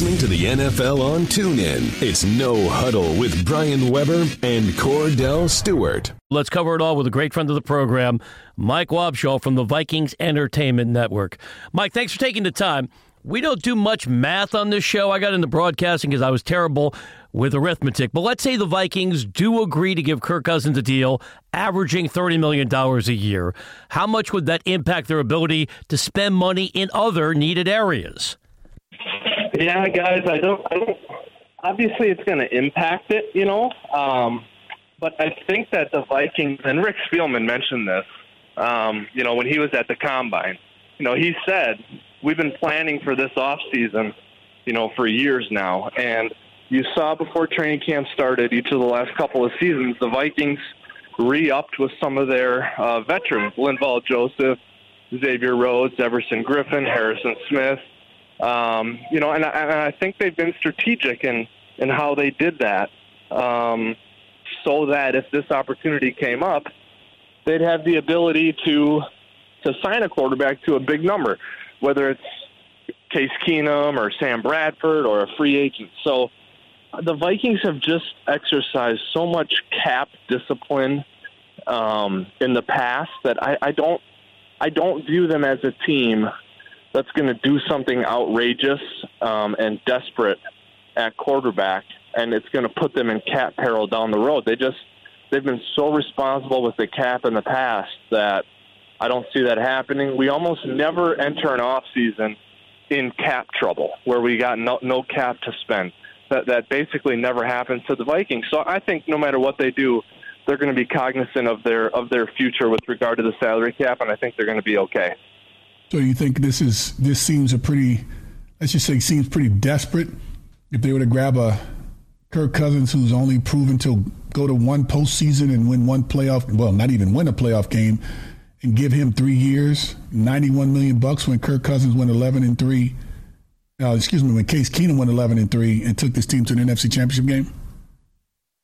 listening to the NFL on TuneIn. It's No Huddle with Brian Weber and Cordell Stewart. Let's cover it all with a great friend of the program, Mike Wobschall from the Vikings Entertainment Network. Mike, thanks for taking the time. We don't do much math on this show. I got into broadcasting because I was terrible with arithmetic. But let's say the Vikings do agree to give Kirk Cousins a deal, averaging $30 million a year. How much would that impact their ability to spend money in other needed areas? Yeah, guys, I don't obviously it's going to impact it, you know. But I think that the Vikings, and Rick Spielman mentioned this, you know, when he was at the Combine, you know, he said, we've been planning for this offseason, you know, for years now. And you saw before training camp started, each of the last couple of seasons, the Vikings re-upped with some of their veterans, Linval Joseph, Xavier Rhodes, Everson Griffin, Harrison Smith. You know, and I think they've been strategic in how they did that, so that if this opportunity came up, they'd have the ability to sign a quarterback to a big number, whether it's Case Keenum or Sam Bradford or a free agent. So the Vikings have just exercised so much cap discipline in the past that I don't view them as a team that's going to do something outrageous and desperate at quarterback, and it's going to put them in cap peril down the road. They've been so responsible with the cap in the past that I don't see that happening. We almost never enter an off season in cap trouble where we got no cap to spend. That basically never happens to the Vikings. So I think no matter what they do, they're going to be cognizant of their future with regard to the salary cap, and I think they're going to be okay. So you think this seems pretty desperate if they were to grab a Kirk Cousins who's only proven to go to one postseason and win one playoff, well, not even win a playoff game, and give him 3 years, $91 million when Kirk Cousins went 11-3. When Case Keenum went 11-3 and took this team to an NFC Championship game.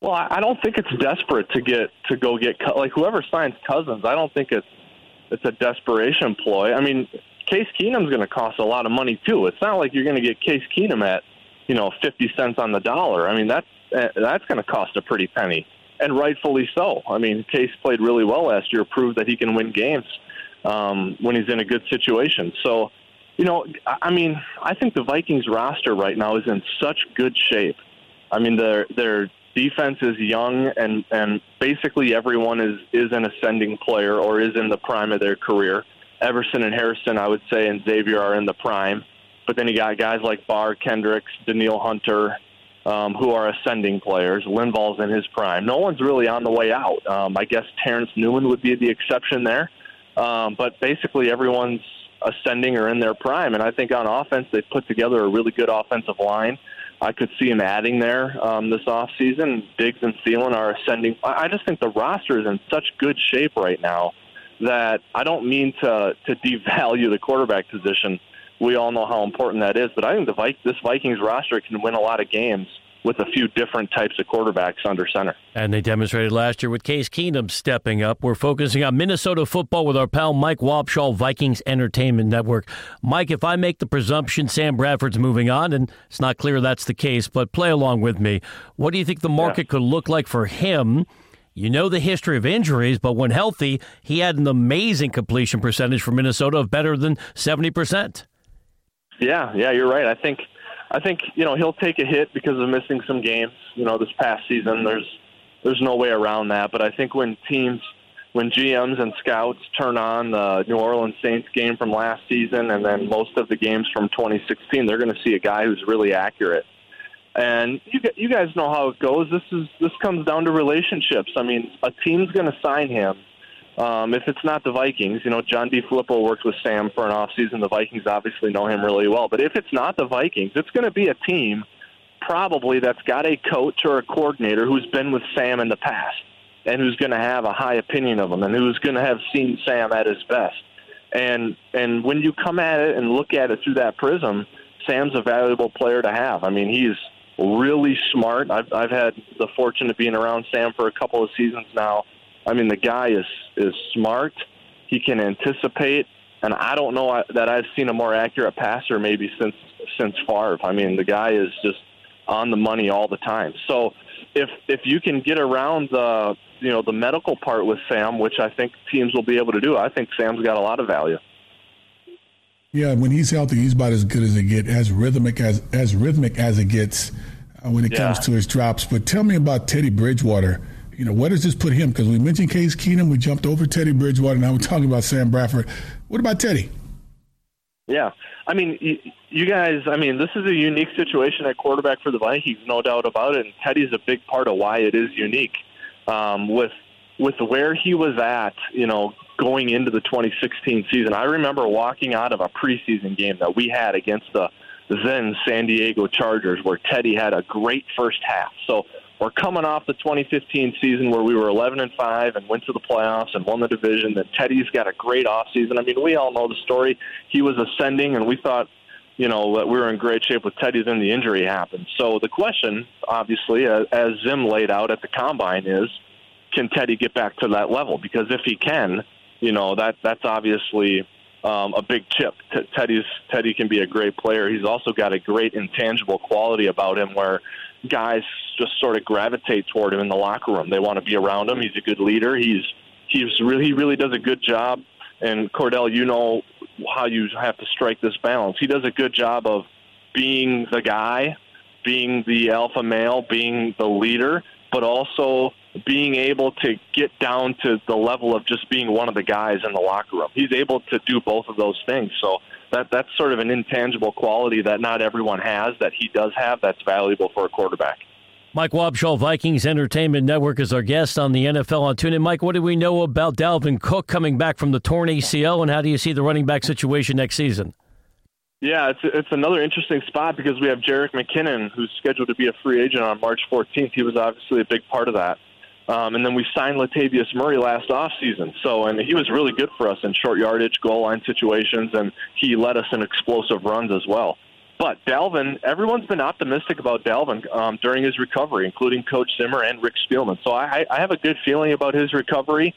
Well, I don't think it's desperate to go get like whoever signs Cousins. I don't think it's a desperation ploy. I mean, Case Keenum's going to cost a lot of money too. It's not like you're going to get Case Keenum at, you know, 50 cents on the dollar. I mean, that's going to cost a pretty penny, and rightfully so. I mean, Case played really well last year, proved that he can win games when he's in a good situation. So, you know, I mean, I think the Vikings roster right now is in such good shape. I mean, their defense is young, and basically everyone is an ascending player or is in the prime of their career. Everson and Harrison, I would say, and Xavier are in the prime. But then you got guys like Barr, Kendricks, Daniil Hunter, who are ascending players. Linval's in his prime. No one's really on the way out. I guess Terrence Newman would be the exception there. But basically everyone's ascending or in their prime. And I think on offense they've put together a really good offensive line. I could see him adding there this offseason. Diggs and Thielen are ascending. I just think the roster is in such good shape right now that I don't mean to devalue the quarterback position. We all know how important that is, but I think this Vikings roster can win a lot of games with a few different types of quarterbacks under center. And they demonstrated last year with Case Keenum stepping up. We're focusing on Minnesota football with our pal Mike Wobschall, Vikings Entertainment Network. Mike, if I make the presumption Sam Bradford's moving on, and it's not clear that's the case, but play along with me. What do you think the market could look like for him? You know the history of injuries, but when healthy, he had an amazing completion percentage for Minnesota of better than 70%. Yeah, you're right. I think you know he'll take a hit because of missing some games. You know, this past season, there's no way around that. But I think when GMs and scouts turn on the New Orleans Saints game from last season and then most of the games from 2016, they're going to see a guy who's really accurate. And you guys know how it goes. This comes down to relationships. I mean, a team's going to sign him. If it's not the Vikings, you know, John DeFilippo worked with Sam for an offseason. The Vikings obviously know him really well. But if it's not the Vikings, it's going to be a team probably that's got a coach or a coordinator who's been with Sam in the past and who's going to have a high opinion of him and who's going to have seen Sam at his best. And when you come at it and look at it through that prism, Sam's a valuable player to have. I mean, he's really smart. I've had the fortune of being around Sam for a couple of seasons now. I mean, the guy is smart. He can anticipate. And I don't know that I've seen a more accurate passer maybe since Favre. I mean, the guy is just on the money all the time. So if you can get around the, you know, the medical part with Sam, which I think teams will be able to do, I think Sam's got a lot of value. Yeah, when he's healthy, he's about as good as it gets, as rhythmic as it gets when it comes to his drops. But tell me about Teddy Bridgewater. You know, where does this put him? Because we mentioned Case Keenum, we jumped over Teddy Bridgewater, now we're talking about Sam Bradford. What about Teddy? Yeah, I mean, you guys, I mean, this is a unique situation at quarterback for the Vikings, no doubt about it, and Teddy's a big part of why it is unique. With where he was at, you know, going into the 2016 season, I remember walking out of a preseason game that we had against the then San Diego Chargers where Teddy had a great first half. So we're coming off the 2015 season where we were 11-5 and went to the playoffs and won the division. Then Teddy's got a great offseason. I mean, we all know the story. He was ascending, and we thought, you know, that we were in great shape with Teddy. Then the injury happened. So the question, obviously, as Zim laid out at the Combine is, can Teddy get back to that level? Because if he can, you know, that's obviously a big chip. Teddy can be a great player. He's also got a great intangible quality about him where guys just sort of gravitate toward him in the locker room. They want to be around him. He's a good leader. He really does a good job. And Cordell, you know how you have to strike this balance. He does a good job of being the guy, being the alpha male, being the leader, but also being able to get down to the level of just being one of the guys in the locker room. He's able to do both of those things. So that's sort of an intangible quality that not everyone has, that he does have, that's valuable for a quarterback. Mike Wobschall, Vikings Entertainment Network, is our guest on the NFL on TuneIn. Mike, what do we know about Dalvin Cook coming back from the torn ACL, and how do you see the running back situation next season? Yeah, it's another interesting spot because we have Jerick McKinnon, who's scheduled to be a free agent on March 14th. He was obviously a big part of that. And then we signed Latavius Murray last offseason. And he was really good for us in short yardage, goal line situations, and he led us in explosive runs as well. But Dalvin, everyone's been optimistic about Dalvin during his recovery, including Coach Zimmer and Rick Spielman. So I have a good feeling about his recovery.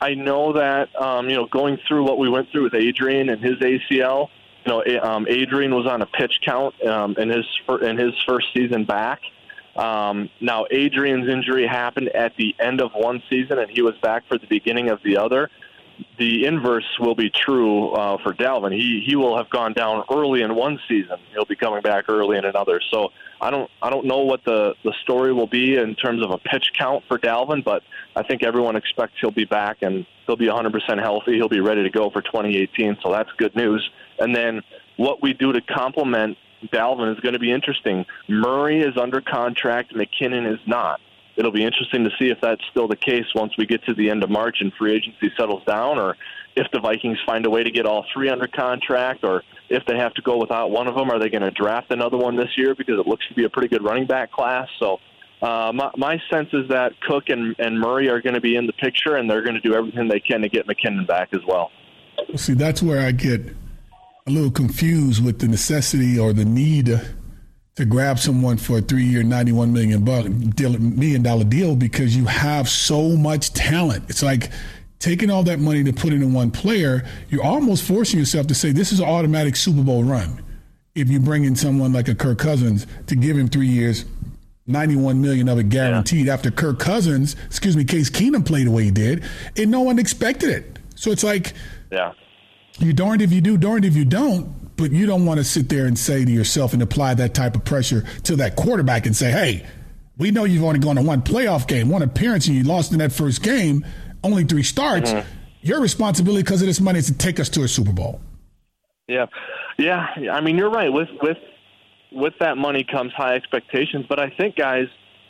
I know that, you know, going through what we went through with Adrian and his ACL, you know, Adrian was on a pitch count in his first season back. Now, Adrian's injury happened at the end of one season, and he was back for the beginning of the other. The inverse will be true for Dalvin. He will have gone down early in one season. He'll be coming back early in another. So I don't know what the story will be in terms of a pitch count for Dalvin, but I think everyone expects he'll be back and he'll be 100% healthy. He'll be ready to go for 2018, so that's good news. And then what we do to complement Dalvin is going to be interesting. Murray is under contract. McKinnon is not. It'll be interesting to see if that's still the case once we get to the end of March and free agency settles down, or if the Vikings find a way to get all three under contract, or if they have to go without one of them. Are they going to draft another one this year? Because it looks to be a pretty good running back class. So my sense is that Cook and Murray are going to be in the picture, and they're going to do everything they can to get McKinnon back as well. See, that's where I get a little confused with the necessity or the need to grab someone for a 3-year, $91 million deal because you have so much talent. It's like taking all that money to put into one player, you're almost forcing yourself to say this is an automatic Super Bowl run if you bring in someone like a Kirk Cousins to give him 3 years, $91 million of it guaranteed after Case Keenum played the way he did, and no one expected it. So it's like you're darned if you do, darned if you don't. But you don't want to sit there and say to yourself and apply that type of pressure to that quarterback and say, hey, we know you've only gone to one playoff game, one appearance, and you lost in that first game, only 3 starts. Mm-hmm. Your responsibility because of this money is to take us to a Super Bowl. Yeah. I mean, you're right. With that money comes high expectations. But I think, guys,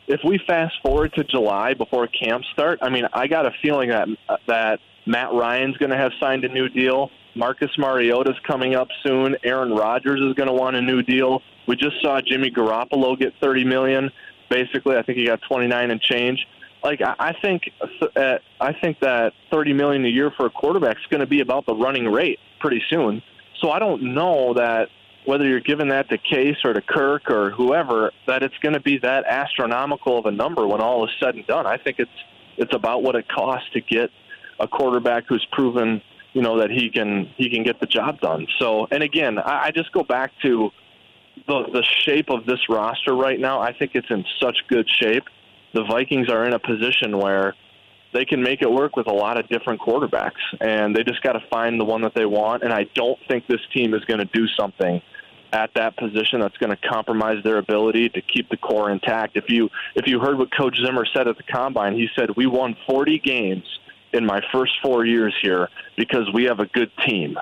if we fast forward to July before camp start, I mean, I got a feeling that Matt Ryan's going to have signed a new deal. Marcus Mariota's coming up soon. Aaron Rodgers is going to want a new deal. We just saw Jimmy Garoppolo get $30 million. Basically, I think he got 29 and change. Like I think that $30 million a year for a quarterback is going to be about the running rate pretty soon. So I don't know that whether you're giving that to Case or to Kirk or whoever, that it's going to be that astronomical of a number when all is said and done. I think it's about what it costs to get a quarterback who's proven you know, that he can get the job done. So, and again, I just go back to the shape of this roster right now. I think it's in such good shape. The Vikings are in a position where they can make it work with a lot of different quarterbacks, and they just got to find the one that they want. And I don't think this team is going to do something at that position that's going to compromise their ability to keep the core intact. If you heard what Coach Zimmer said at the Combine, he said, "We won 40 games in my first 4 years here because we have a good team."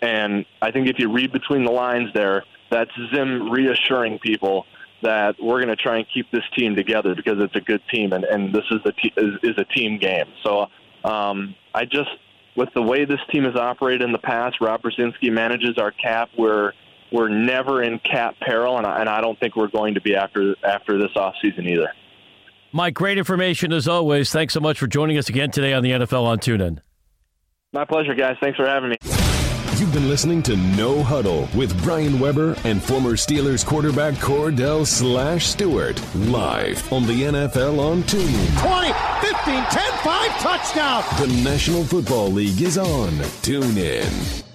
And I think if you read between the lines there, that's Zim reassuring people that we're going to try and keep this team together because it's a good team, and this is a team game. So I just, with the way this team has operated in the past, Rob Brzezinski manages our cap. We're never in cap peril, and I don't think we're going to be after this offseason either. Mike, great information as always. Thanks so much for joining us again today on the NFL on TuneIn. My pleasure, guys. Thanks for having me. You've been listening to No Huddle with Brian Weber and former Steelers quarterback Cordell Stewart live on the NFL on TuneIn. 20, 15, 10, 5, touchdown. The National Football League is on TuneIn.